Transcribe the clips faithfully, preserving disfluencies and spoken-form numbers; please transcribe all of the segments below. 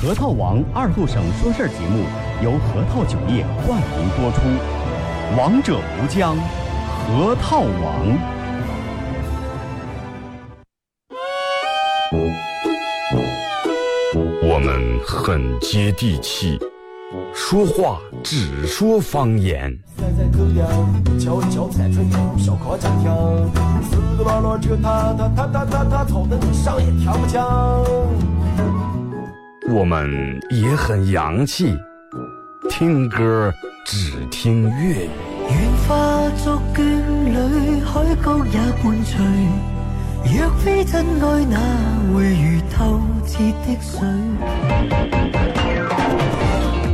核桃王二度省说事儿节目由核桃酒业冠名播出，王者无疆，核桃王。 我们很接地气，说话只说方言。我们也很洋气，听歌只听粤语。愿化作眷侣，海角也伴随。 若非真爱，那會如透徹的水。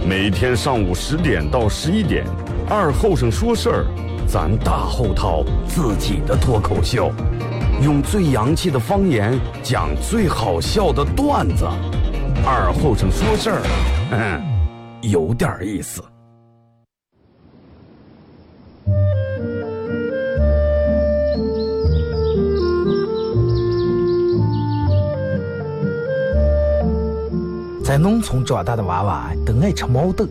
每天上午十点到十一点，二后生说事儿，咱大后套自己的脱口秀，用最洋气的方言讲最好笑的段子。二后生说事儿，嗯，有点意思。 在农村长大的娃娃都爱吃毛豆。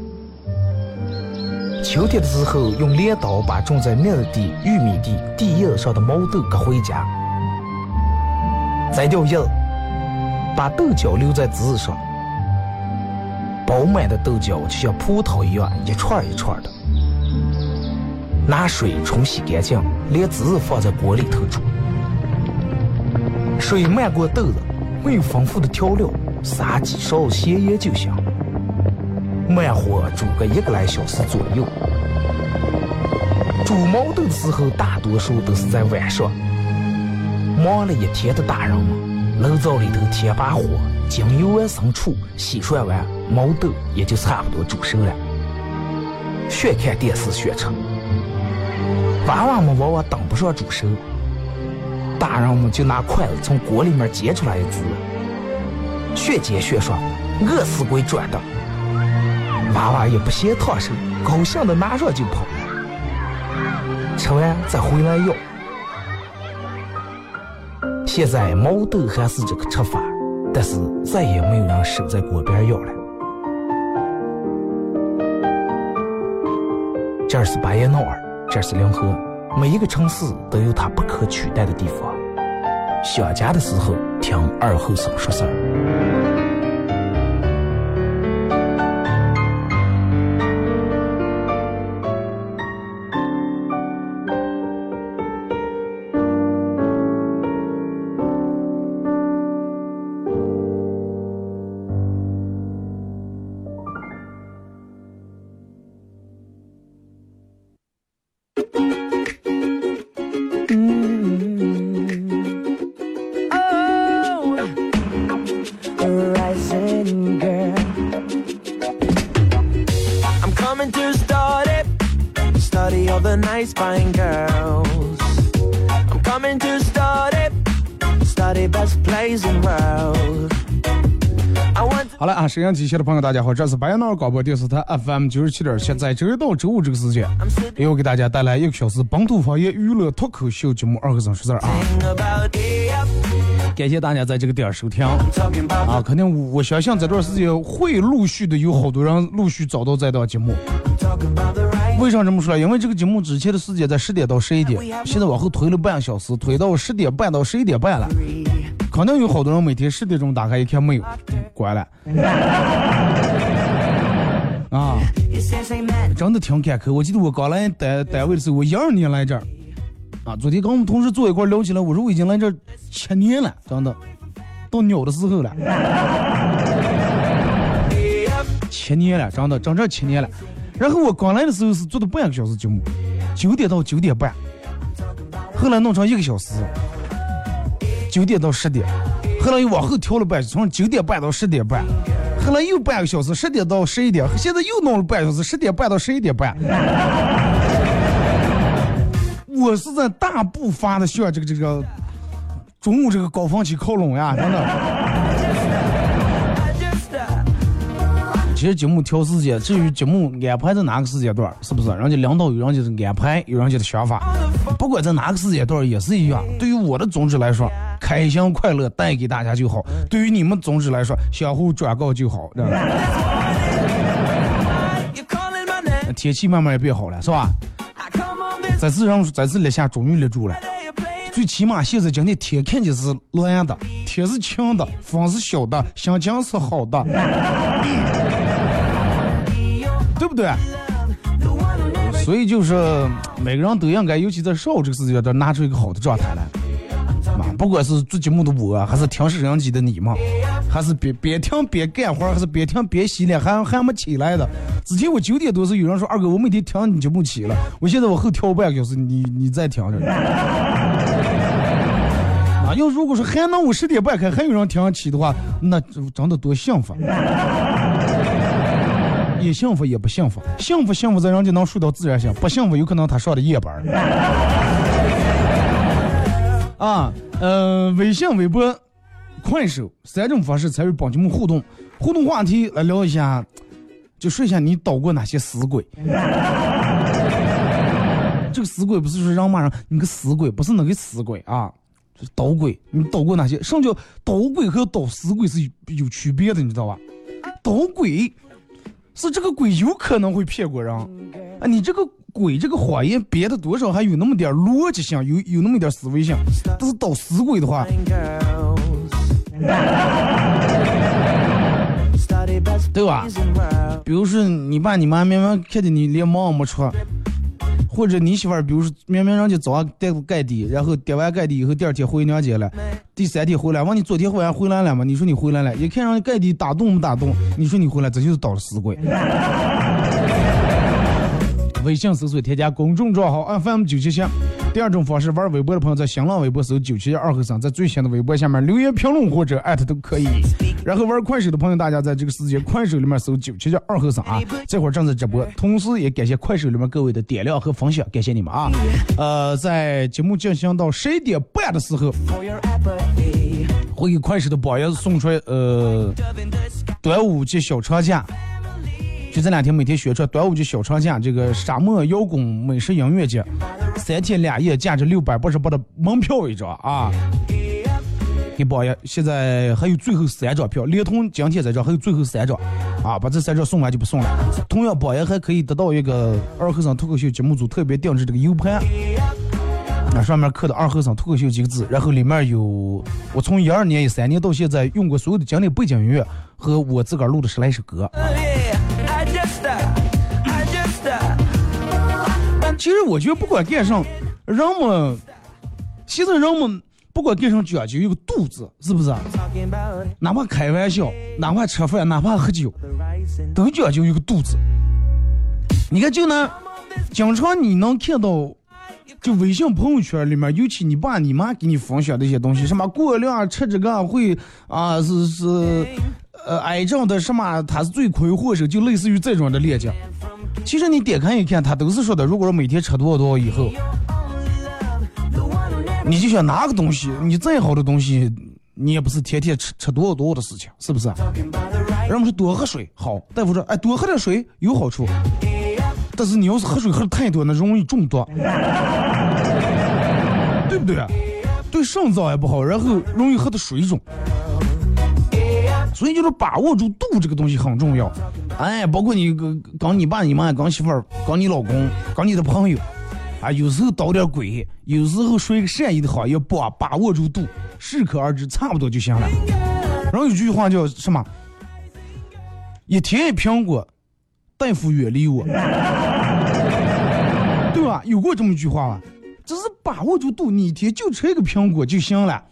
秋天的时候，用镰刀把种在麦子地、玉米地地叶上的毛豆割回家，摘掉叶，把豆角留在枝上。饱满的豆角就像葡萄一样一串一串的，拿水冲洗干净，连籽放在锅里头煮。水漫过豆子，没有丰富的调料。 撒几勺咸盐就行，慢火煮个一个来小时左右。煮毛豆的时候，大多数都是在晚上。忙了一天的大人们，楼灶里头添把火，将油温升处，洗涮完毛豆也就差不多煮熟了。学看电视学吃，娃娃们往往等不上煮熟，大人们就拿筷子从锅里面夹出来一只。 学姐学说，饿死鬼转的，娃娃也不嫌烫手，高兴的拿上就跑了。吃完再回来要。现在毛豆还是这个吃法，但是再也没有人守在锅边要了。这是巴彦淖尔，这是临河，每一个城市都有它不可取代的地方。想家的时候，听二后生说事儿。 沈阳机械的朋友，大家好，这是白闹广播电视台 F M 九十七点七，在周一到周五这个时间，又给大家带来一个小时本土方言娱乐脱口秀节目《二后生说事儿》啊！感谢大家在这个点收听啊！肯定我我相信这段时间会陆续的有好多人陆续找到这档节目。为啥这么说？因为这个节目之前的时间在十点到十一点，现在往后推了半小时，推到十点半到十一点半了。 肯定有好多人每天十点钟打开一看没有，关了。啊，真的挺坎坷。我记得我刚来单单位的时候，我一二年来这儿，啊，昨天跟我们同事坐一块聊起来，我说我已经来这儿七年了，真的，到鸟的时候了，七年了，真的，整整七年了。然后我刚来的时候是做的半个小时节目，九点到九点半，后来弄成一个小时。 九点到十点，后来又往后调了半，从九点半到十点半，后来又半个小时，十点到十一点，现在又弄了半个小时，十点半到十一点半。我是在大步发的需要这个这个中午这个高峰期靠拢呀，真的。其实节目调时间，至于节目安排在哪个时间段，是不是？人家领导有人家的安排，有人家的想法，不管在哪个时间段也是一样。对于我的宗旨来说。开心快乐带给大家就好，对于你们总体来说相互转告就好，对吧？天气慢慢也变好了是吧，在这上在这里下终于立住了，最起码现在今天天看见是蓝的，天是晴的，风是小的，心情是好的，对不对？所以就是每个人都应该，尤其在少这个事情要拿出一个好的状态来，不管是做节目的我还是听摄像机的你嘛，还是别别听别干活，还是别听别洗脸，还还没起来的。之前我九点多时有人说二哥，我每天听你节目起了，我现在我后挑半个小时，你你再听着。啊，要如果说还能我十点半开，还有人听起的话，那真的多幸福。也幸福也不幸福，幸福幸福在人家能睡到自然醒，不幸福有可能他上的夜班。啊，呃，微信、微博、快手三种方式参与帮节目互动，互动话题来聊一下，就说一下你捣过哪些死鬼。这个死鬼不是说让骂人，你个死鬼不是那个死鬼啊，就是捣鬼。你捣过哪些？什么叫捣鬼和捣死鬼是有有区别的，你知道吧？捣鬼是这个鬼有可能会骗过人啊，你这个。鬼这个谎言别的多少还有那么点逻辑性，有有那么点思维性，但是捣死鬼的话对吧，比如说你爸你妈明明看着你连毛没穿，或者你媳妇比如说明明让你早上带个盖底，然后点完盖底以后第二天回娘家了，第三天回来往你昨天回来回来了嘛，你说你回来了也看让盖底打洞不打洞，你说你回来，这就是捣死鬼。微信搜索添加公众账号 F M 九七七。第二种方式，玩微博的朋友在新浪微博搜九七二和三，在最新的微博下面留言评论或者艾特都可以。然后玩快手的朋友，大家在这个世界快手里面搜九七二和三啊，这会儿正在直播。同时也感谢快手里面各位的点亮和分享，感谢你们啊。呃，在节目进行到十一点半的时候，会给快手的宝爷送出呃端午节小长假。就这两天每天学车端午节小长假，这个沙漠摇滚美食音乐节三天两夜，价值六百八十八的门票一张啊！给宝爷，现在还有最后三张票，连同今天这张还有最后三张啊！把这三张送完就不送了。同样，宝爷还可以得到一个二和尚脱口秀节目组特别定制这个 U 盘，那上面刻的二和尚脱口秀几个字，然后里面有我从一二年、一三年到现在用过所有的经典背景音乐和我自个儿录的十来首歌。其实我觉得不管干啥，人们现在人们不管干啥讲究一个肚子，是不是？哪怕开玩笑，哪怕吃饭，哪怕喝酒，都讲究一个肚子。你看就呢，经常你能看到，就微信朋友圈里面，尤其你爸你妈给你分享的一些东西，什么过量吃这个会啊，是是。呃，癌症的什么，他是罪魁祸首，就类似于这种的链接。其实你点开一看，他都是说的，如果说每天吃多少多少以后，你就想拿个东西，你再好的东西，你也不是天天吃吃多少多少的事情，是不是？人们说多喝水好，大夫说哎多喝点水有好处，但是你要是喝水喝的太多，那容易中毒，对不对？对肾脏也不好，然后容易喝的水肿。所以就是把握住度这个东西很重要，哎，包括你跟你爸、你妈、跟媳妇儿、跟你老公、跟你的朋友，啊，有时候捣点鬼，有时候说一个善意的好，要把把握住度，适可而止，差不多就行了。然后有句话叫什么？一天一苹果，大夫远离我，对吧？有过这么一句话吧？只是把握住度，你一天就吃一个苹果就行了。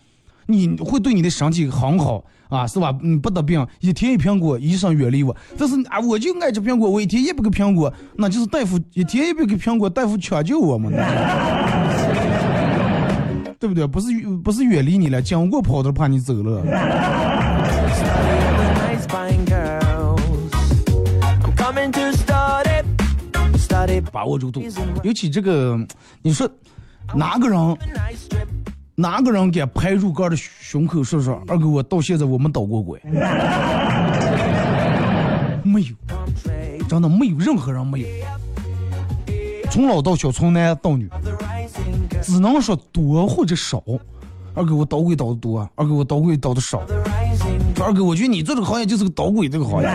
你会对你的身体很好啊，是吧？你不得病，一天一苹果，医生远离我。但是啊，我就爱吃苹果，我一天一百个苹果，那就是大夫一天一百个苹果，大夫抢救我们，对不对？不是不是远离你了，经过跑的怕你走了。把握住度，尤其这个，你说哪个人？哪个人给拍入杆的胸口说说二哥我到现在我们捣过鬼？没有，真的没有，任何人没有，从老到小，从男到女，只能说多或者少，二哥我捣鬼捣的多，二哥我捣鬼捣的少，二哥我觉得你做这个行业就是个捣鬼这个行业，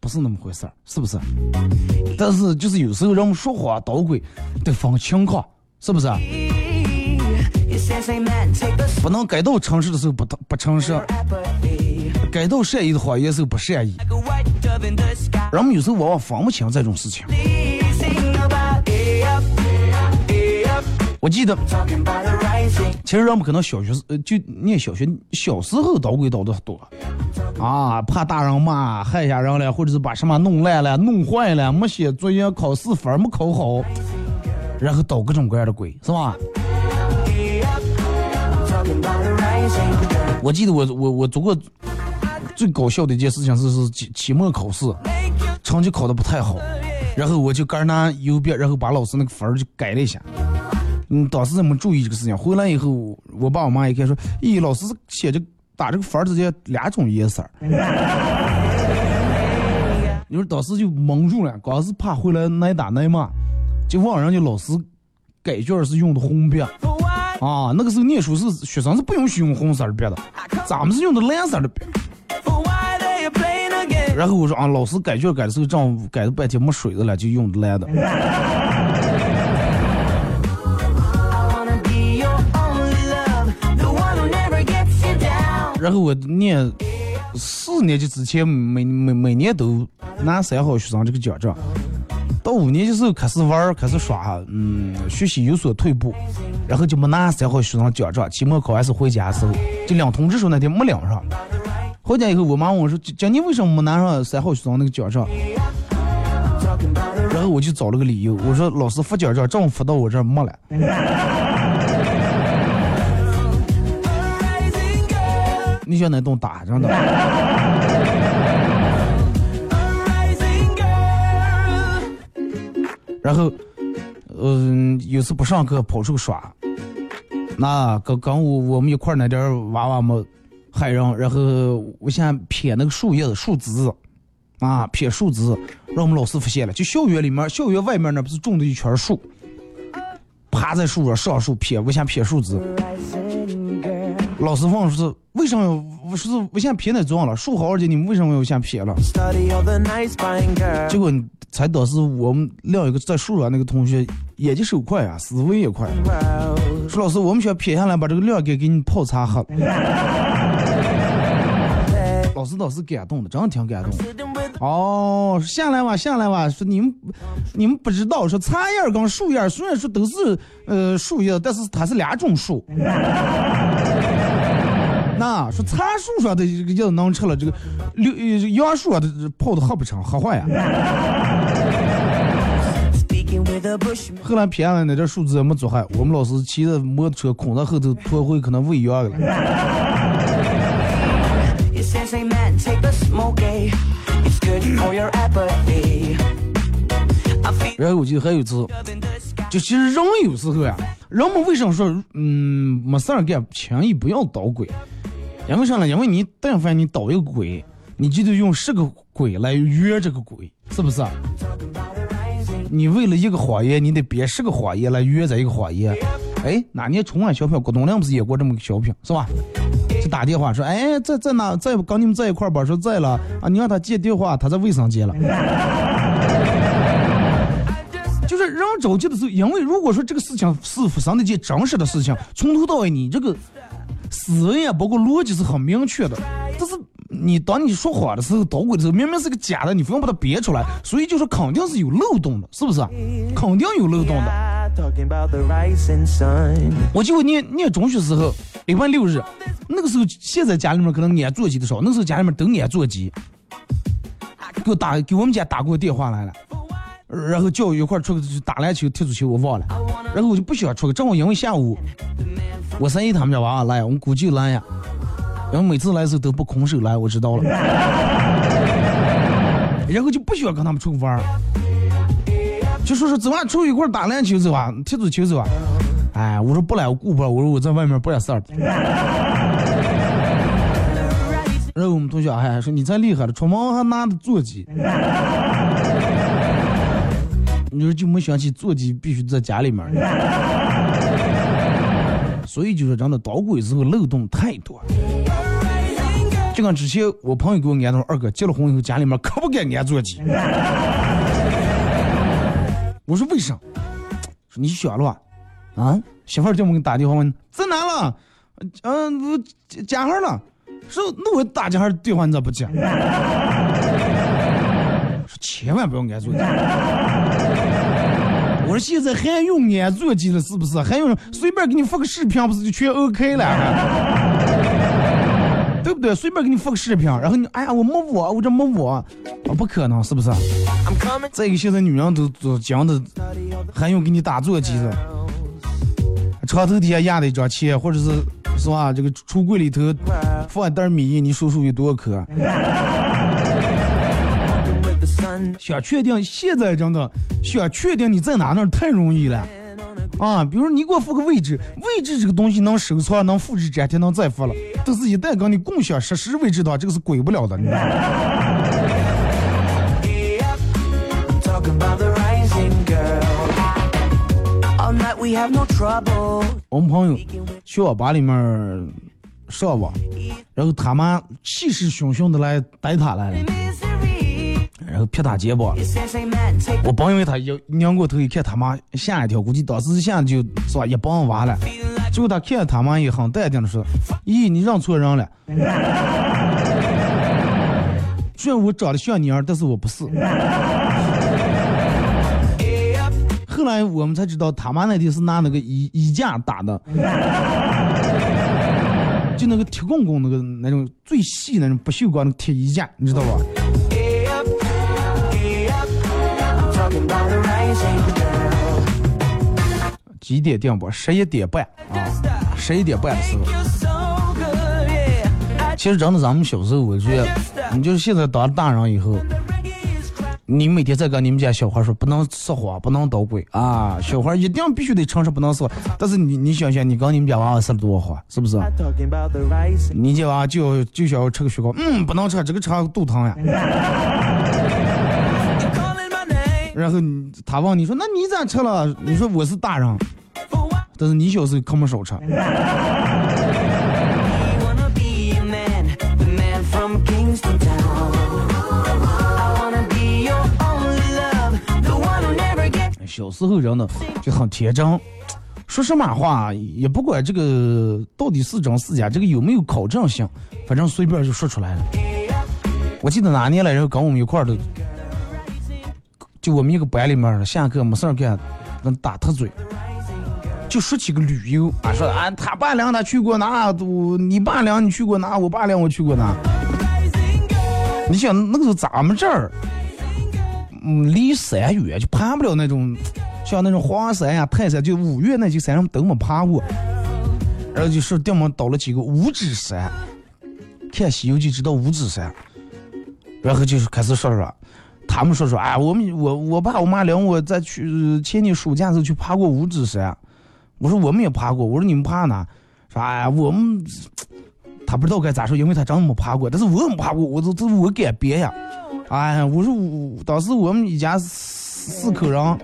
不是那么回事是不是？但是就是有时候让我们说话捣鬼得放情况，是不是？不能改到诚实的时候不不诚实，改到善意的话也是不善意，人们有时候往往分不清这种事情。我记得其实人们可能小学就念小学小时候捣鬼捣得多啊，怕大人骂害下人了，或者是把什么弄烂了弄坏了，没写作业考试分没考好，然后捣各种各样的鬼，是吧？我记得我我我做过最搞笑的一件事情是是期期末考试，成绩考得不太好，然后我就干拿邮票，然后把老师那个分儿就改了一下。嗯，当时怎么注意这个事情？回来以后，我爸我妈一看说：“咦，老师写着打这个分儿直接两种颜色。”你说当时就蒙住了，光是怕回来挨打挨骂，就忘人家老师改卷是用的红笔。啊，那个时候念书是学生是不允许用红色的笔的，咱们是用的蓝色的笔。然后我说啊，老师改卷改的时候这样改的半天没水的了，就用的蓝的。然后我念四年级之前每每每年都拿三好学生这个奖状，到五年级时候开始玩开始耍，嗯，学习有所退步，然后就没拿三好学生奖状。期末考完试回家的时候，这两通知书那天没领上。回家以后我妈问我说：“讲你为什么没拿上三好学生那个奖状？”然后我就找了个理由，我说：“老师发奖状正发到我这儿没了。”你想那栋打真的然后嗯、呃、有次不上课跑出去耍，那刚刚我我们一块那点娃娃嘛害人，然后我现在撇那个树叶子树枝啊，撇树枝让我们老师发现了，就校园里面校园外面那不是种的一圈树，趴在树上上树撇，我想撇树枝，老师问是为什么我说我现在撇那桩了，树好而且你们为什么又想撇了？结果才导致我们另一个在树上那个同学眼疾手快啊，思维也快，说老师我们想撇下来把这个料给给你泡茶喝。老师倒是感动的，真的挺感动的。哦，下来吧下来吧，说你们你们不知道，说茶叶跟树叶虽然说都是呃树叶，但是它是两种树。那说茶树上的这个叶子能吃了，这个杨树上的泡的喝不成喝坏呀、啊。后来偏了那这树枝没做坏，我们老师骑着摩托车孔在后头拖回可能喂药了。然后我记得还有一次，就其实人有时候呀、啊，人们为什么说嗯没事儿干轻易不要捣鬼？因为啥呢？因为你但凡你捣一个鬼，你就得用十个鬼来约这个鬼，是不是？你为了一个谎言，你得别十个谎言来约这一个谎言。哎，哪年春晚小品，郭冬亮不是演过这么个小品，是吧？就打电话说，哎，在在哪在跟你们在一块儿吧？说在了啊，你让他接电话，他在卫生间了。就是人着急的时候，因为如果说这个事情是发生的件真实的事情，从头到尾你这个思维啊，包括逻辑是很明确的。但是你当你说谎的时候、捣鬼的时候，明明是个假的，你非要把它憋出来，所以就是肯定是有漏洞的，是不是？肯定有漏洞的。我记得念念中学时候，礼拜六日，那个时候现在家里面可能撵座机的少，那个时候家里面都撵座机，给我打给我们家打过电话来了。然后叫我一块出去打篮球、踢足球，我忘了。然后我就不喜欢出去，正好因为下午我三姨他们家娃娃来，我们估计来呀。然后每次来的时候都不空手来，我知道了。然后就不喜欢跟他们出去玩，就说是昨晚出去一块打篮球走啊，踢足球走啊。哎，我说不来，我顾不了，我说我在外面不惹事儿。然后我们同学还说你太厉害了，出门还拿着座机。你说就没想起座机必须在家里面。所以就是真的导轨之后漏洞太多。就跟之前我朋友给我安的二哥结了婚以后家里面可不敢安座机。我说为啥？说你选了啊？媳妇儿叫我给你打电话问在哪了？嗯、呃，家孩了。说那我打家孩对话你咋不讲？说千万不要安座机。我说现在还用安座机了是不是？还用随便给你发个视频不是就全 OK 了，对不对？随便给你发个视频，然后你哎呀我摸我，我这摸我，啊不可能是不是？再一个现在女人都都讲的，还用给你打座机的，床头底下压的一张钱，或者是是吧？这个橱柜里头放一袋米，你数数有多少颗？想确定现在真的想确定你在哪那太容易了啊！比如说你给我付个位置，位置这个东西能收藏、能复制、粘贴、能再发了，但是一旦跟你共享实时位置的话，这个是鬼不了的。你知道吗？我们朋友去网吧里面上网，然后他妈气势汹汹的来逮他来了。然后撇他肩膀，我朋友他又拧过头一看，他妈吓一跳，估计当时吓就说一帮娃了。最后他看他妈也很淡定的说：“咦，你让错人了。虽然我长得像你儿，但是我不是。”后来我们才知道，他妈那天是拿那个衣衣架打的，就那个铁棍棍那个那种最细那种不锈钢的铁衣架，你知道吧？几点定播？十一点半啊，十一点半的时候。其实真的，咱们小时候，我觉得，你就是现在当大人以后，你每天在跟你们家小孩说不能说谎，不能捣鬼啊，小孩一定必须得诚实，不能说。但是你你想想，你跟你们家娃娃说了多少话，是不是？你家娃就就想要吃个雪糕，嗯，不能吃，这个吃肚疼呀。然后他问你说那你咋吃了，你说我是大人，但是你小时候可没少吃。小时候人呢就很天真，说实马话也不管这个到底是真是假，这个有没有考证性，反正随便就说出来了。我记得哪年来，然后跟我们一块儿的，就我们一个班里面下课没事干，跟打他嘴，就说起个旅游啊，说啊他爸俩他去过哪，你爸俩你去过哪，我爸俩我去过哪。你想那个时候咱们这儿，嗯，离山远就爬不了，那种像那种黄山呀、泰山，就五岳那些山上都没爬过。然后就是掉毛倒了几个五指山，看《西游记》知道五指山，然后就是开始说说。他们说说啊、哎，我们我我爸我妈领我在去前年暑假时候去爬过五指山，我说我们也爬过，我说你们爬哪？说哎我们，他不知道该咋说，因为他真没爬过，但是我没爬过，我都这我改编呀，哎我说我当时我们一家四口人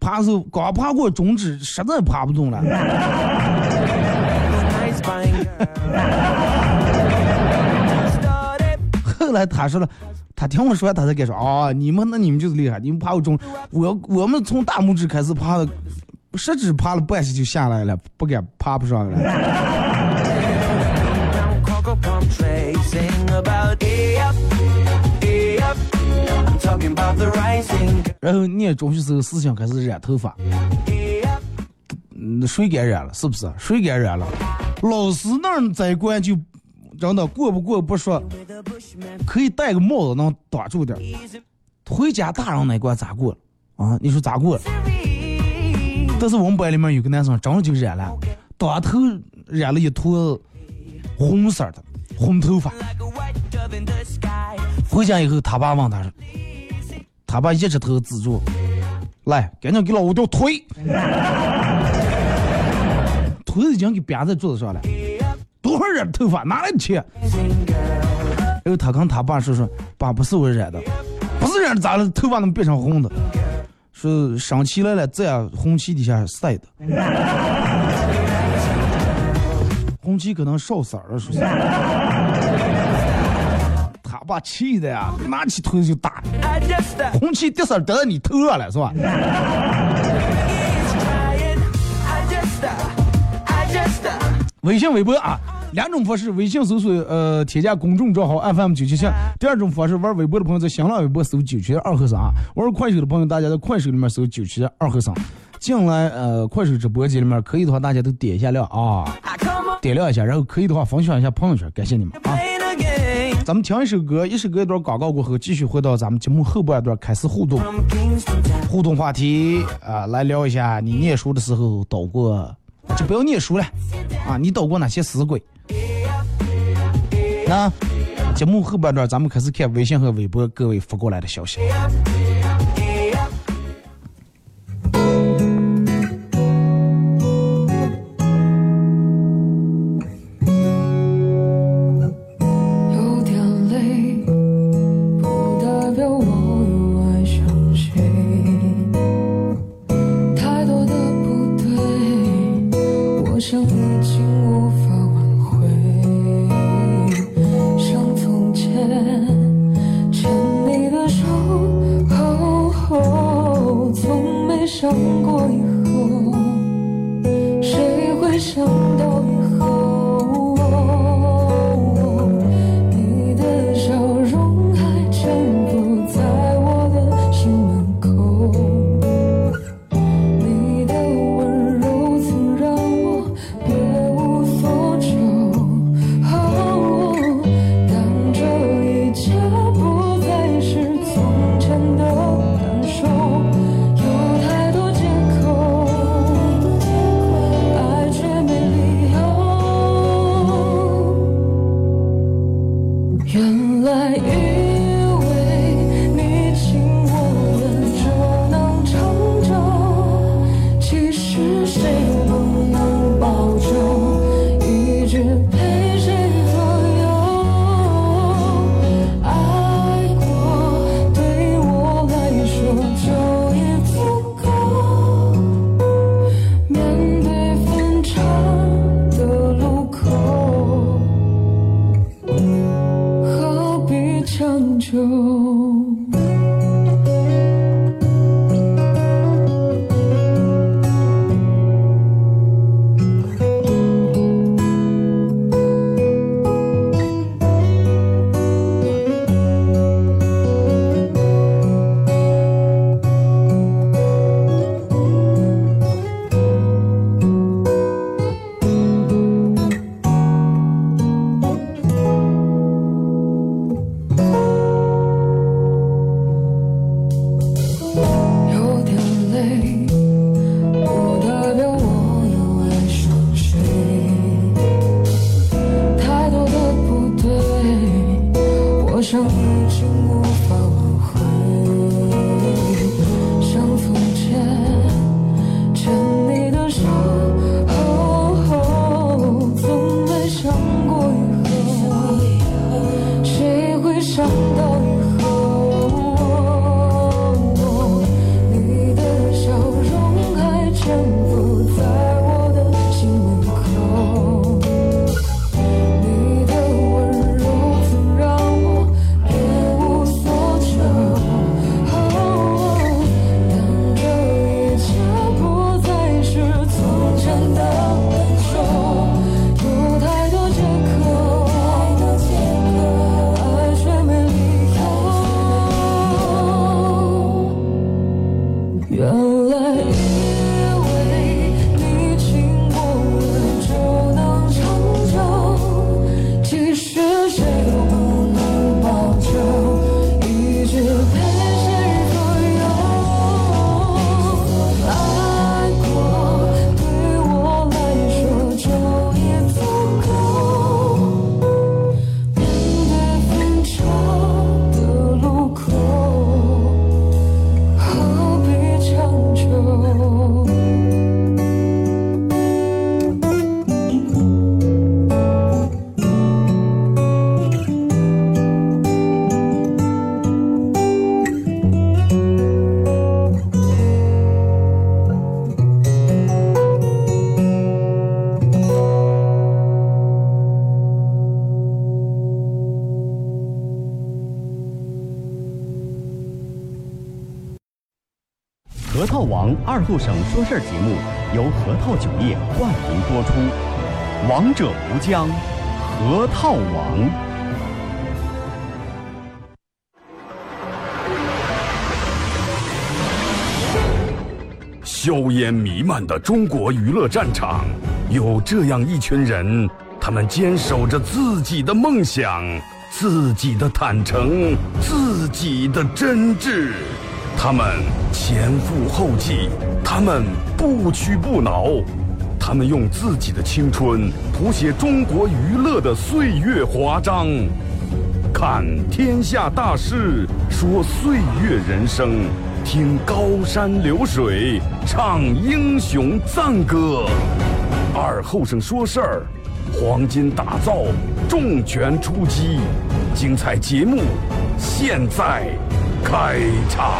爬时候刚爬过中指，实在爬不动了。后来他说了。他听我说他才给说啊、哦，你们那你们就是厉害，你们爬过中，我我们从大拇指开始爬的，食指爬了半下就下来了，不敢爬不上来。然后念中学时候思想开始染头发，嗯，谁给染了是不是？谁给染了？老师那在关就。真的过不过不说，可以戴个帽子能挡住点。回家大人那关咋过了啊？你说咋过了？但是我们班里面有个男生，真的就染了，打头染了一坨红色的红头发。回家以后，他爸问他说，他爸一直头指住，来，赶紧给老五掉腿，腿已经给别在桌子上了。多少染头发哪来的去？然后他跟他爸说说，爸不是我染的，不是染的咋了头发能变成红的？说上漆来了，在红漆底下晒的。中期可能烧色了，说他把气的呀，拿起头就打，空气掉色得你头了是吧？微信微博啊，两种方式，微信搜索呃添加公众账号 F M 九七七，第二种方式玩微博的朋友在新浪微博搜九七二和三，玩快手的朋友大家在快手里面搜九七二和三，进来呃快手直播间里面可以的话大家都点一下料啊，点亮一下，然后可以的话分享一下朋友圈，感谢你们啊。咱们听一首歌，一首歌一段广告过后，继续回到咱们节目后半段开始互动，互动话题啊、呃，来聊一下你念书的时候捣过。就不要念书了啊！你捣过哪些死鬼？那节目后半段咱们开始看微信和微博各位发过来的消息。核桃王二路省说事儿节目由核桃酒业冠名播出，王者无疆，核桃王。 硝烟弥漫的中国娱乐战场，有这样一群人，他们坚守着自己的梦想、自己的坦诚、自己的真挚，他们前赴后继，他们不屈不挠，他们用自己的青春谱写中国娱乐的岁月华章。看天下大事，说岁月人生。 听高山流水，唱英雄赞歌。二后生说事儿，黄金打造，重拳出击，精彩节目现在开场。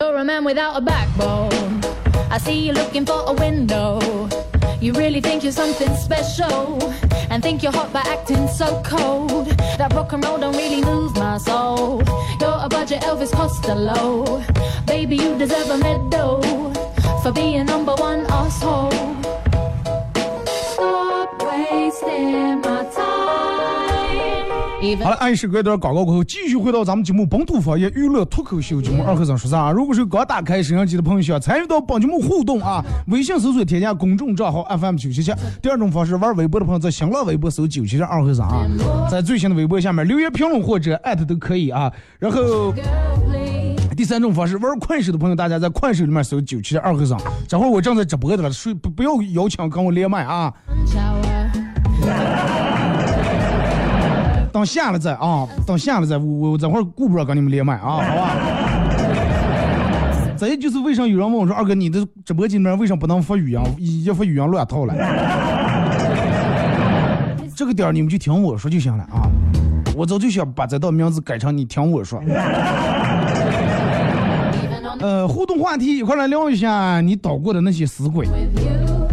You're a man without a backbone. I see you looking for a window. You really think you're something special. And think you're hot by acting so cold. That rock and roll don't really move my soul. You're a budget Elvis Costello. Baby, you deserve a medal for being number one asshole. Stop wasting my time. 好了，按时隔一段广告过后，继续回到咱们节目《本土方言娱乐脱口秀》节目二和尚说啥？如果是刚打开摄像机的朋友，想参与到本节目互动啊，微信搜索添加公众账号 F M 九七七。第二种方式，玩微博的朋友在新浪微博搜九七七二和尚啊，在最新的微博下面留言评论或者艾特都可以啊。然后第三种方式，玩快手的朋友，大家在快手里面搜九七七二和尚。这会儿我正在直播的了，所以不不要摇枪跟我连麦啊。等下了再啊，等下了再，我我这会儿顾不着跟你们连麦啊，好吧？这就是为啥有人问我说二哥，你的直播间里面为啥不能发语音，要发语音乱套了？这个点儿你们就听我说就行了啊！我早就想把这道名字改成你听我说。呃，互动话题，一块来聊一下你捣过的那些死鬼。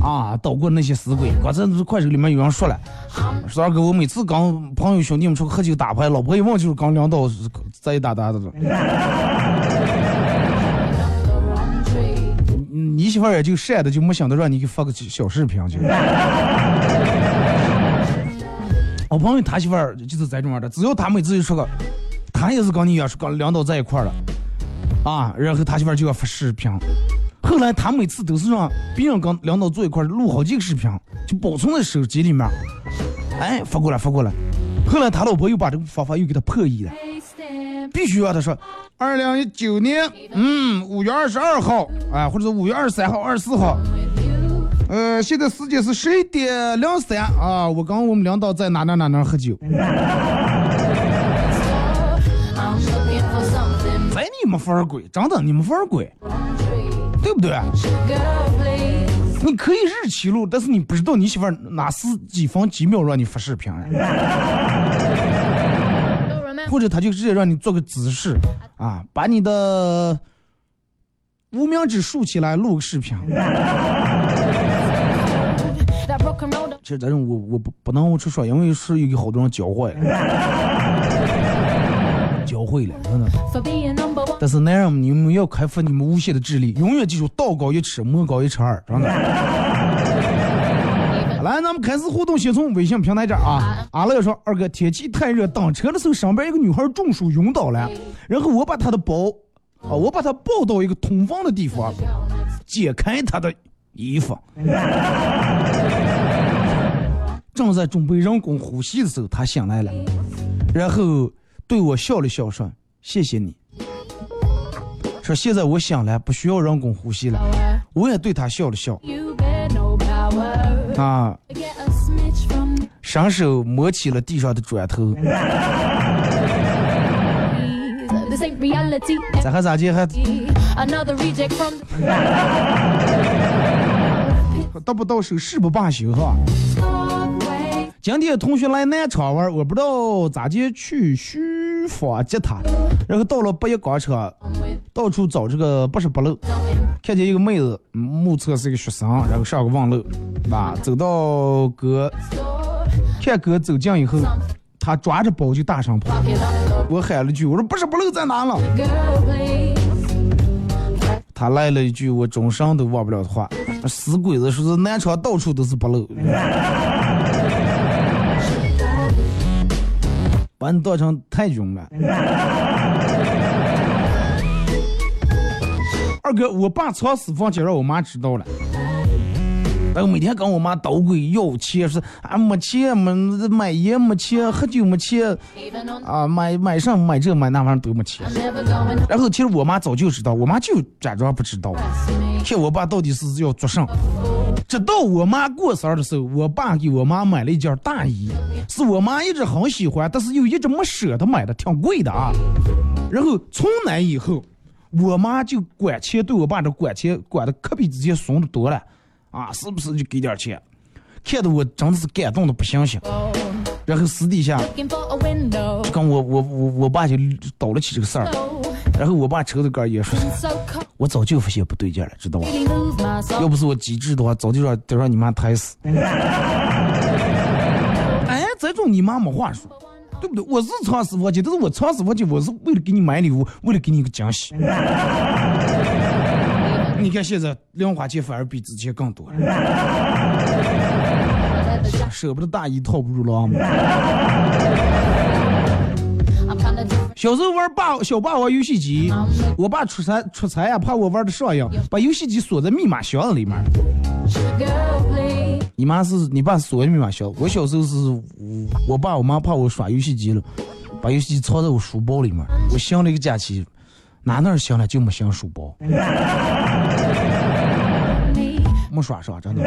啊，捣过那些死鬼！刚才快手里面有人说了，说二哥，我每次跟朋友兄弟们出去喝酒打牌，老婆一问就是刚两刀，再一打打的。你媳妇也就晒的，就没想到让你给发个小视频去。我朋友他媳妇就是在这玩的，只要他每次一说个，他也是跟你一样是刚两刀在一块了，啊，然后他媳妇就要发视频。 后来他每次都是让别人跟领导坐一块录好几个视频，就保存在手机里面。哎，发过来，发过来。后来他老婆又把这个方法又给他破译了，必须要他说，二零一九年，嗯，五月二十二号，哎，或者是五月二十三号、二十四号。呃，现在时间是十一点零三啊，我跟我们领导在哪哪哪哪喝酒。在你们玩鬼，真的，你们玩鬼。 对不对？你可以日期录，但是你不知道你媳妇哪是几分几秒让你发视频，或者他就直接让你做个姿势啊，把你的无名指竖起来录个视频。其实咱我我不不能我去说，因为是有好多人教坏了，教会了，真的。 但是男人，你们要开发你们无懈的智力，永远记住道高一尺，魔高一尺二，真的。来，咱们开始互动，先从微信平台这儿啊。阿乐说：“二哥，天气太热，挡车的时候，上边一个女孩中暑晕倒了，然后我把她的包，啊，我把她抱到一个通风的地方，解开她的衣服。正在准备人工呼吸的时候，她醒来了，然后对我笑了笑，说：谢谢你。” 说现在我想来不需要人工呼吸了，我也对他笑了笑。啊，伸手摸起了地上的砖头。咋还咋接还？得不到手誓不罢休哈。今天同学来南昌玩，我不知道咋接去徐坊接他，然后到了八一广场。 到处找这个八十八路，看见一个妹子，目测是一个学生，然后上个望路，啊，走到哥，看哥走近以后，他抓着包就大声跑，我喊了句，我说不是不漏在哪了。他来了一句我终生都忘不了的话，死鬼子说是南昌到处都是不漏。把你当成太囧了。二哥，我爸藏私房钱让我妈知道了，然后每天跟我妈捣鬼要钱，说啊没钱，买烟没钱，喝酒没钱，啊买买上买这买那玩意都没钱。然后其实我妈早就知道，我妈就假装不知道，看我爸到底是要做甚。直到我妈过生日的时候，我爸给我妈买了一件大衣，是我妈一直很喜欢，但是又一直没舍得买的，挺贵的啊。然后从那以后，我妈就管钱，对我爸的管钱管的可比之前松的多了啊，是不是就给点钱，看得我真的是感动的不行行。然后私底下就跟我我我我爸就倒了起这个事儿，然后我爸扯着杆也说，我早就发现不对劲了，知道吗？要不是我机智的话，早就让得让你妈抬死。哎，这种你妈没话说，对不对？我是藏私房钱，但是我藏私房钱，我是为了给你买礼物，为了给你一个惊喜。你看现在零花钱反而比之前更多了，舍不得大衣套不住了。小时候玩霸小霸王游戏机，我爸出差出差啊，怕我玩的上瘾，把游戏机锁在密码箱子里面。你妈是你爸锁在密码箱，我小时候是我爸我妈怕我耍游戏机了，把游戏机藏在我书包里面。我想了一个假期，哪那儿想了就没想书包。没耍上真的。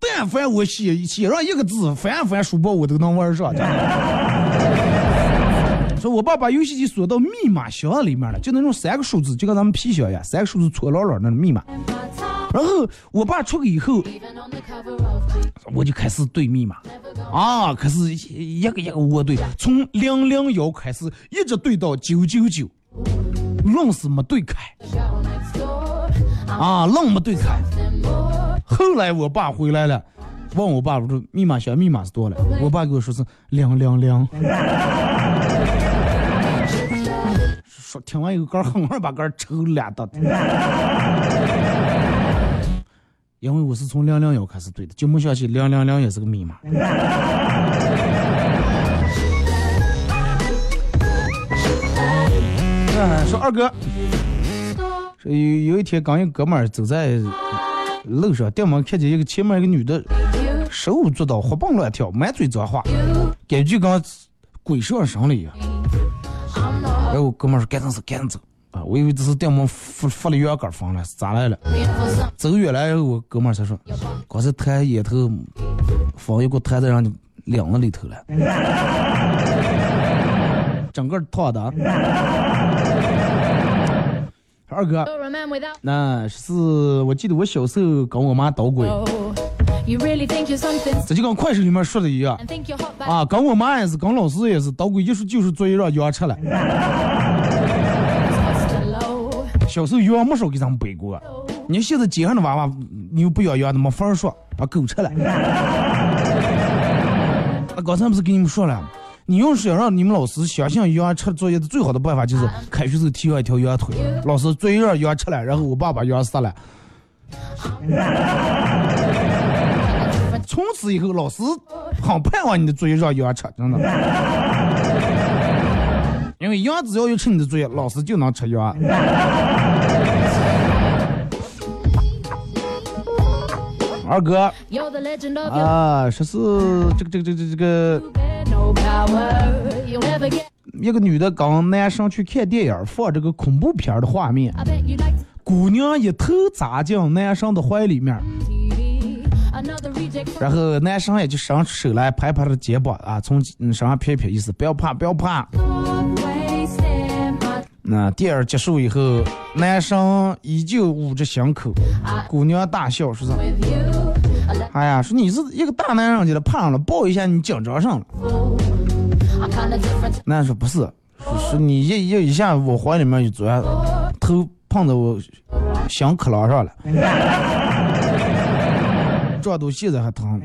但凡我写写上一个字，凡凡书包我都能玩上。说我爸把游戏机锁到密码箱里面了，就那种三个数字，就跟咱们皮箱一样，三个数字戳牢牢那种密码。然后我爸出去以后，我就开始对密码啊，开始一个一个我对，从零零幺开始一直对到九九九，愣是没对开啊，愣没对开。后来我爸回来了，问我爸，我说密码箱密码是多了，我爸给我说是零零零。说听完一个杆狠狠把杆抽俩大。因为我是从亮亮幺开始对的，就没想起亮亮亮也是个密码。嗯，说二哥，说 有, 有一天刚一哥们儿走在路上，电门看见一个前面一个女的，手舞足蹈，活蹦乱跳，满嘴脏话，感觉跟鬼上身了一样。然后哥们儿说：“赶紧走，赶紧走。”啊，我以为这是电门发了圆杆风了，咋来了？走远来，我哥们才说，刚才抬野头，风一股抬在让你凉了里头了，整个套的。二哥，那是我记得我小时候跟我妈捣鬼。这就跟快手里面说的一样啊，跟我妈也是，跟老师也是，捣鬼一说就是作业让羊吃了。小时候羊没少给咱们背过，你现在街上的娃娃你又不养羊的没法说，把狗吃了。那刚才不是跟你们说了，你要是想让你们老师相信羊吃作业的最好的办法就是开学时候提上一条羊腿，老师作业让羊吃了，然后我爸把羊杀了。从此以后老师很盼望你的作业让羊吃，真的。因为羊只要有吃你的嘴，老师就能吃羊。二哥啊，说是这个这个这个这个一个女的跟男生去看电影，放这个恐怖片的画面，姑娘一头扎进男生的怀里面，然后男生也就伸出手来拍拍他的肩膀啊，从身上撇撇，意思不要怕不要怕。那电影结束以后，男生依旧捂着胸口，姑娘大笑说：“哎呀，说你是一个大男人去了，怕上了，抱一下你紧张上了。”那说不是，说你一一一下我怀里面一钻，头碰到我胸口了上了，撞到现在还疼。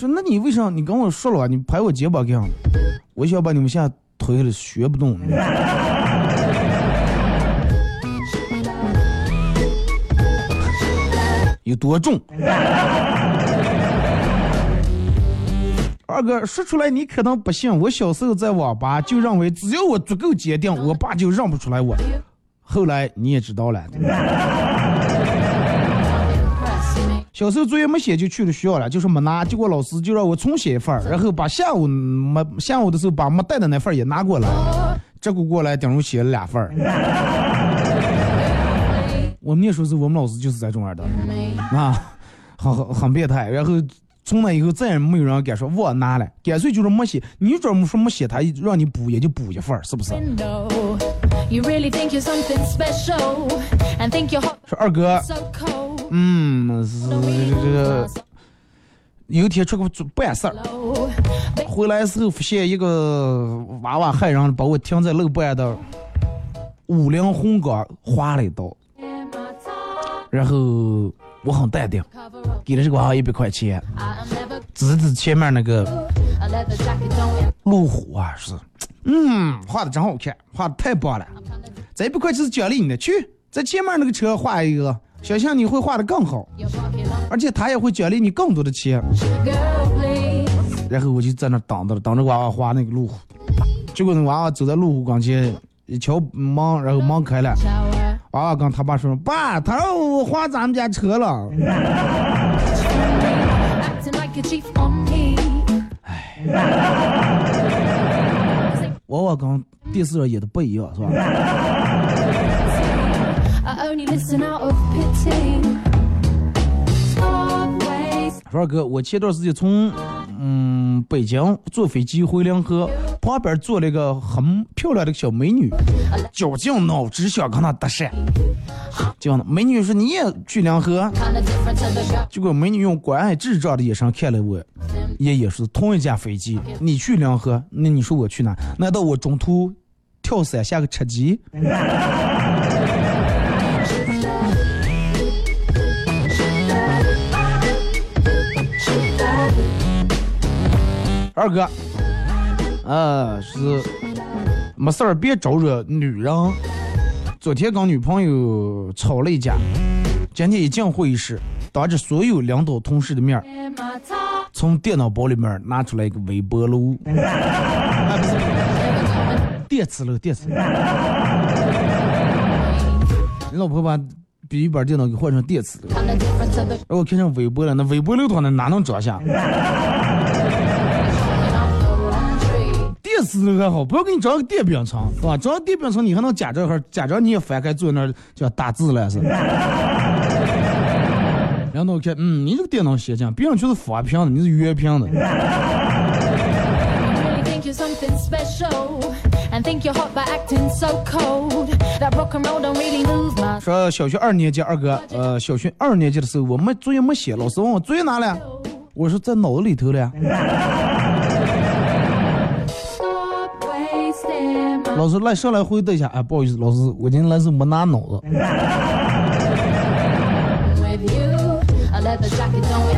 说那你为啥你跟我说了、啊、你拍我肩膀干啥？我想把你们现在推下来学不动。有多重？二哥说出来你可能不信，我小时候在网吧就认为只要我足够坚定，我爸就让不出来我。后来你也知道了。小时候作业没写就去了学校了，就是没拿，结果老师就让我重写一份，然后把下午没下午的时候把没带的那份也拿过来，结果过来顶多写了两份。我们那时候是我们老师就是在中二的，啊，很很很变态，然后。从那以后再也没有人敢说我拿来，干脆就是没写。你专门说没写，他让你补也就补一份，是不是？ you really think you're something special, and think you're hot, 说二哥，嗯，这有一天出去办事儿，回来时候发现一个娃娃害人，把我停在路边的五菱宏光划了一刀，然后。我很淡定，给了这个娃娃一百块钱，指指前面那个路虎啊，是，嗯，画的真好看，画的太棒了，这一百块钱是奖励你的，去，在前面那个车画一个，想象你会画的更好，而且他也会奖励你更多的钱。然后我就在那等着，等着娃娃画那个路虎，结果那娃娃走在路虎跟前，一瞧忙，然后忙开了。娃娃刚他爸说，爸，他让我花咱们家车了。哎，娃娃刚电视上演的不一样，是吧？说二哥，我前段时间从嗯北京坐飞机回临河。旁边坐了一个很漂亮的小美女，绞尽脑汁想跟她搭讪。这样的美女说你也去临河，结果美女用关爱智障的眼神看了我，也也是同一架飞机，你去临河，那你说我去哪？难道我中途跳伞下个车机？二哥。啊，是没事儿别招惹女人。昨天跟女朋友吵了一架，今天一进会议室，当着所有领导同事的面，从电脑包里面拿出来一个微波炉，电磁炉，电磁炉。你老婆把笔记本电脑给换成电磁炉，让我看上微波了，那微波炉的哪能装下？电磁炉还好，不要给你找个电饼铛，是吧？找个电饼铛，你还能假装会，假装你也翻开坐那儿就要打字了，是。然后我看，嗯，你这个电脑写这别人就是法屏的，你是约屏的。说小学二年级，二哥，呃，小学二年级的时候，我没作业没写，老师问我作业哪了，我说在脑子里头了。老师来上来回答一下，哎，不好意思，老师，我今天来是没拿脑子。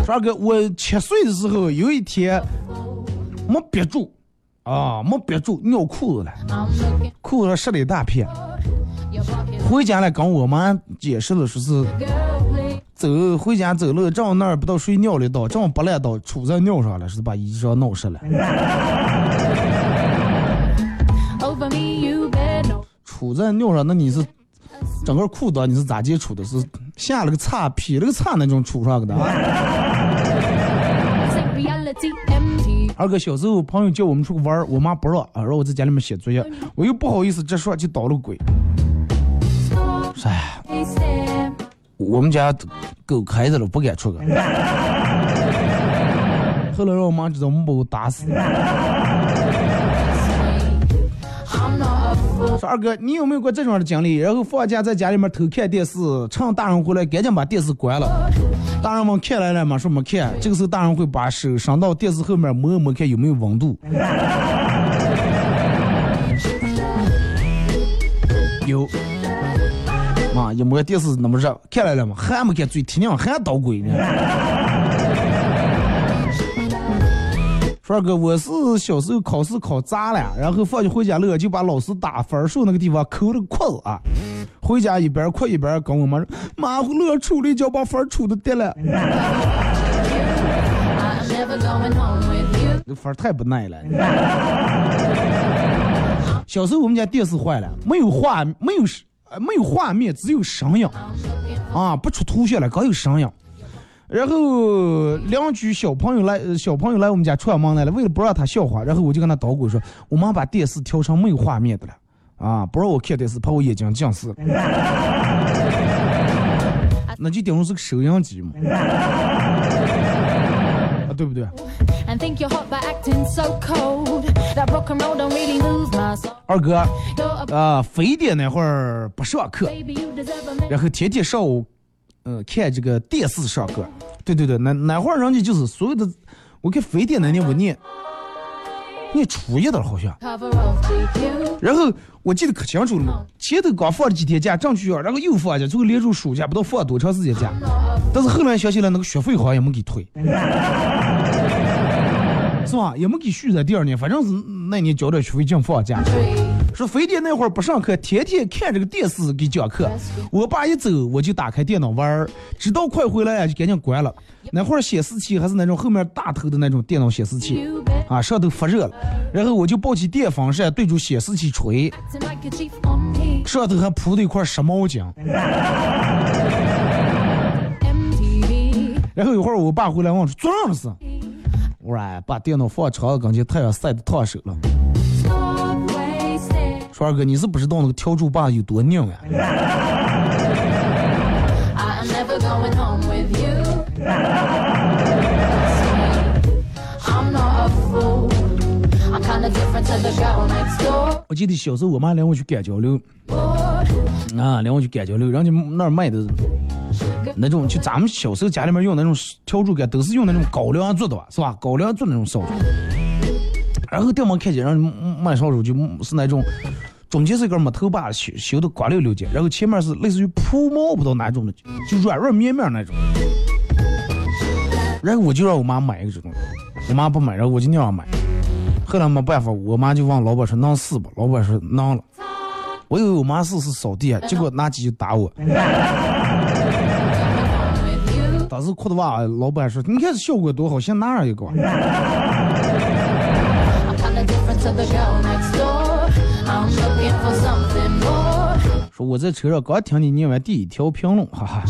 说二哥，我七岁的时候有一天没憋住，啊，没憋住尿裤子了，裤子湿了一大片。回家来跟我妈解释了，说是走回家走了，正往那儿不到水尿了一道，正往不来道杵在尿上了，是把衣裳弄湿了。杵在尿上，那你是整个裤裆你是咋接触的？是下了个叉，劈了个叉那种杵上的。二哥小时候朋友叫我们出去玩，我妈不让啊，让我在家里面写作业，我又不好意思直说，就捣了鬼。哎，我们家狗开着了，不敢出去。后来让我妈知道，我们把我打死。说二哥，你有没有过这种的经历？然后放假在家里面偷看电视，趁大人回来赶紧把电视关了。大人们看来了嘛，说没看。这个时候大人会把手伸到电视后面摸一摸，看有没有温度。有。妈，一摸电视那么热，看来了嘛，还没看最天亮还捣鬼呢。说二哥，我是小时候考试考砸了，然后放学回家了就把老师打分数那个地方抠了个窟子啊，回家一边哭一边跟我妈说，妈，我乐处理就把分处的跌了。这分太不耐了。小时候我们家电视坏了，没有画没有没有画面，只有声音啊，不出图像了，搞有声音。然后邻居小朋友来，小朋友来我们家串门来了，为了不让他笑话，然后我就跟他捣鼓说，我妈把电视调成没有画面的了，啊，不让我看电视，怕我眼睛近视。那就顶多是个收音机嘛，啊，对不对？二哥，啊，非典那会儿不上课，然后天天上午。嗯，看这个电视上课，对对对，哪哪会儿人家就是所有的，我看非典那年我念念初一的好像，然后我记得可清楚了嘛，前头刚放了几天假，正去要，然后又放假，最后连住暑假不知道放多长时间假，但是后来想起来那个学费好像也没给退，是吧？也没给续在第二年，反正是那年交点学费净放假。说非典那会儿不上课，天天看这个电视给讲课。我爸一走，我就打开电脑玩儿，直到快回来呀、啊、就赶紧关了。那会儿显示器还是那种后面大头的那种电脑显示器，啊，上头发热了，然后我就抱起电风扇对住显示器吹，上头还铺了一块湿毛巾。然后一会儿我爸回来问我说：“做啥了是？”我说：“把电脑放长了，感觉太阳晒得烫手了。”说二哥，你是不知道那个笤帚把有多拧啊。我记得小时候我妈领我去赶交流啊，领我去赶交流，人家那儿卖的那种，就咱们小时候家里面用那种笤帚杆都是用那种高粱做的吧，是吧？高粱做那种烧猪，然后电门开起，然后卖烧猪就是那种中间是一根木头把修修的光溜溜的，然后前面是类似于铺毛不到哪种的，就软软绵绵那种。然后我就让我妈买一个这种，我妈不买，然后我就那样买。后来没办法，我妈就问老板说能试吧，老板说能了。我以为我妈试试扫地，结果拿起就打我。当时哭的哇，老板说你看效果多好，先拿上一个。说我在车上刚听你念完第一条评论，哈哈，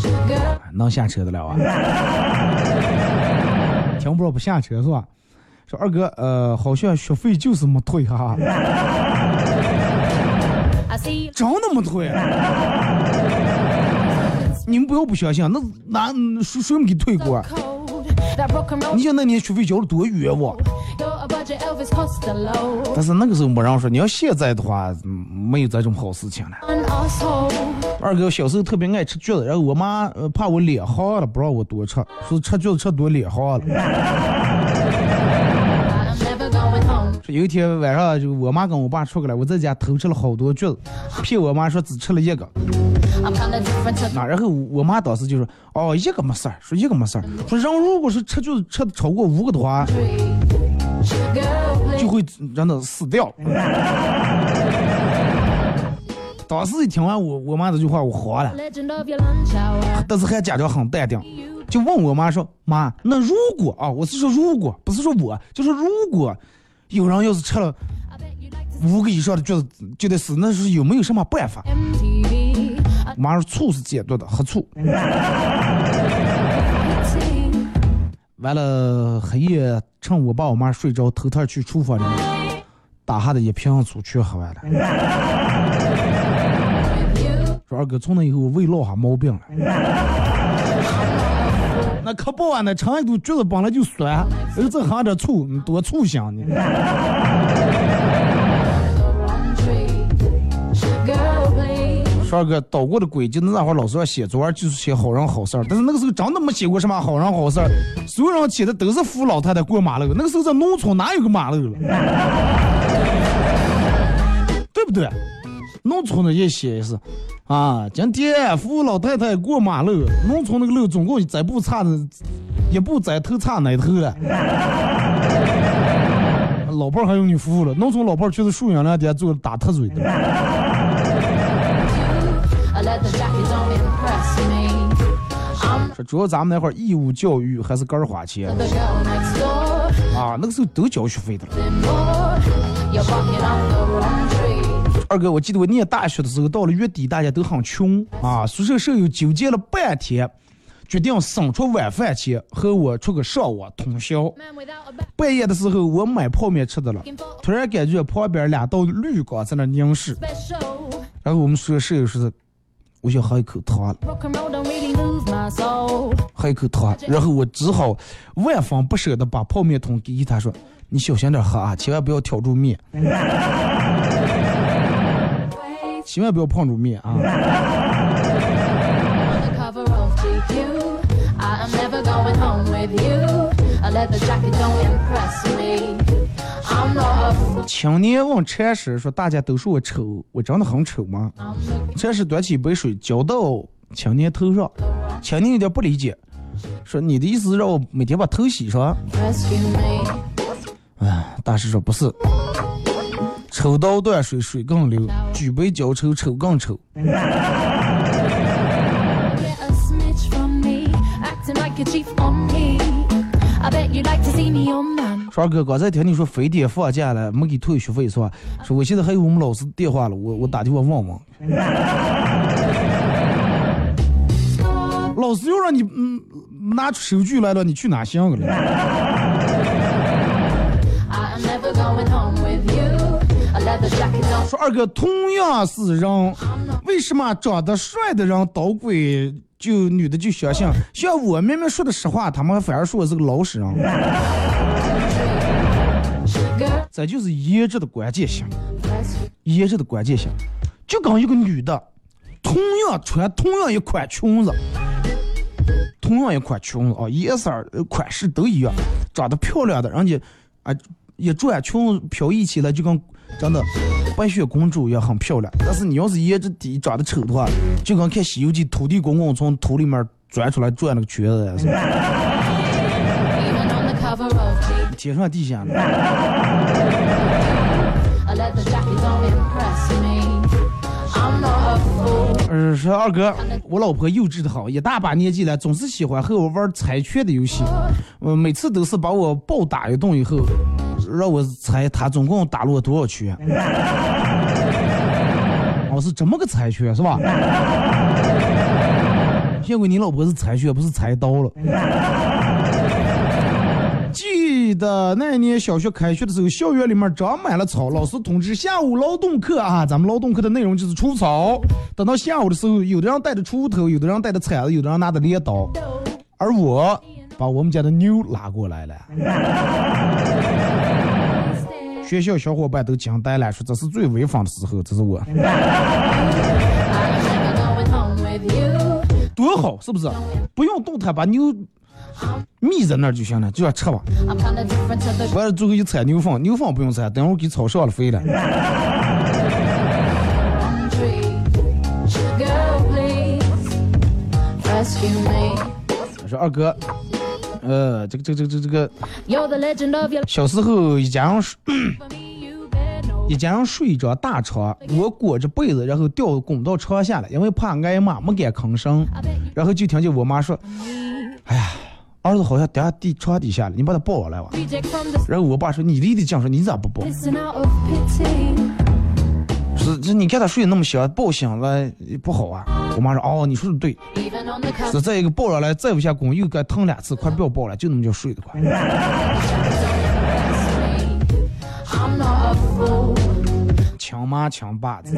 能下车的了啊？听不着不下车是吧？说二哥，呃，好像学费就是没退，哈哈，真的没退、啊，你们不要不相信，那那谁谁没给退过？你想那年学费交了多冤枉？但是那个时候没人说，你要现在的话、嗯、没有这种好事情了。二哥小时候特别爱吃橘子，然后我妈、呃、怕我脸好了不让我多吃，说吃橘子吃多脸好了。说有一天晚上就我妈跟我爸出过来，我在家偷吃了好多橘子，骗我妈说只吃了一个、啊、然后我妈当时就说哦一个没事儿，说一个没事儿，说人如果是吃橘子吃超过五个的话就会让他死掉。当时一听完我我妈这句话，我活了，但是还假装很淡定，就问我妈说：“妈，那如果啊，我是说如果，不是说我，就是如果有人要是吃了五个以上的橘子就得死，那是有没有什么办法？”我妈说：“醋是解毒的，喝醋。”完了，黑夜趁我爸我妈睡着，偷偷去厨房里面打哈的一瓶醋全喝完了。说二哥，从那以后我胃落下毛病了。那可不完了，尝一口橘子本来就酸，而这喝点醋，你多醋香呢。说二哥，倒过的轨迹，那会儿老师要写作文，就是写好人好事儿，但是那个时候真的没写过什么好人好事儿，所有人写的都是扶老太太过马路。那个时候在农村哪有个马路了，对不对？农村的也写也是啊，今天扶老太太过马路，农村那个路总共一步差的，一步在头差哪头了。老伴儿还用你服务了，能从老伴儿去的树原来底下做打特嘴的。说主要咱们那会儿义务教育还是杆儿花钱啊，那个时候都交学费的了。二哥，我记得我念大学的时候，到了月底大家都很穷啊，宿舍舍友纠结了半天。决定省出晚饭钱和我出个上午通宵。半夜的时候我买泡面吃的了，突然感觉旁边俩道绿光在那凝视，然后我们宿舍室友说我想喝一口汤，喝一口汤，然后我只好万分不舍的把泡面桶给他说，你小心点喝啊，千万不要挑住面，千万不要碰住面啊。青年问禅师说，大家都说我丑，我长得很丑吗？禅师端起一杯水浇到青年头上，青年有点不理解说，你的意思让我每天把头洗上？哎，大师说不是，丑刀断水水更流，举杯浇愁丑更丑。说二哥，刚才听你说非典放假了没给退学费是吧？说我现在还有我们老师电话了，我我打电话问问。老师又让你、嗯、拿出收据来了，你去哪想了？说二哥，同样是人，为什么长得帅的人捣鬼？就女的就相信，像我明明说的实话，他们反而说我是个老实人。这就是颜值的关键性，颜值的关键性，就跟一个女的，同样穿同样一款裙子，同样一款裙子啊，颜色、款式都一样，长得漂亮的，人家啊也穿裙子飘逸起来，就跟真的白雪公主也很漂亮，但是你要是颜值低长得丑的话，就跟看《西游记》土地公公从土里面钻出来转了个瘸子天上地下的。呃，说二哥，我老婆幼稚的好，也大把年纪了，总是喜欢和我玩猜拳的游戏，呃，每次都是把我暴打一顿以后让我猜他总共打了我多少拳。我、哦、是这么个猜拳是吧？结果你老婆是猜拳不是猜刀了。记得那年小学开学的时候，校园里面长满了草，老师通知下午劳动课啊，咱们劳动课的内容就是除草，等到下午的时候，有的人带着锄头，有的人带着铲子，有的人拿着镰刀，而我把我们家的妞拉过来了。学校小伙伴都惊呆了，说这是最威风的时候，这是我。多好，是不是？不用动它，把牛密在那儿就行了，就要吃吧。完了最后一踩牛粪，牛粪不用踩，等会儿给草上了肥了。我说二哥。呃，这个这个这个这个，小时候一家人、嗯、一家人睡着大床，我裹着被子，然后掉滚到床下了，因为怕挨骂没敢吭声，然后就听见我妈说：“哎呀，儿子好像掉地床底下了，你把他抱来吧。”然后我爸说：“你离得近，说你咋不抱？”是你看他睡得那么香，抱醒了不好啊。我妈说哦，你说的对，是再一个抱上来再不下滚又该疼两次，快不要抱了，就那么就睡得快。强妈强爸子。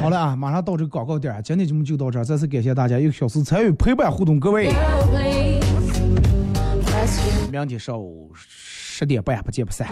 好了啊，马上到这个广告点，今天节目就到这儿，再次感谢大家一个小时参与陪伴互动，各位明天上午十点半不见不散。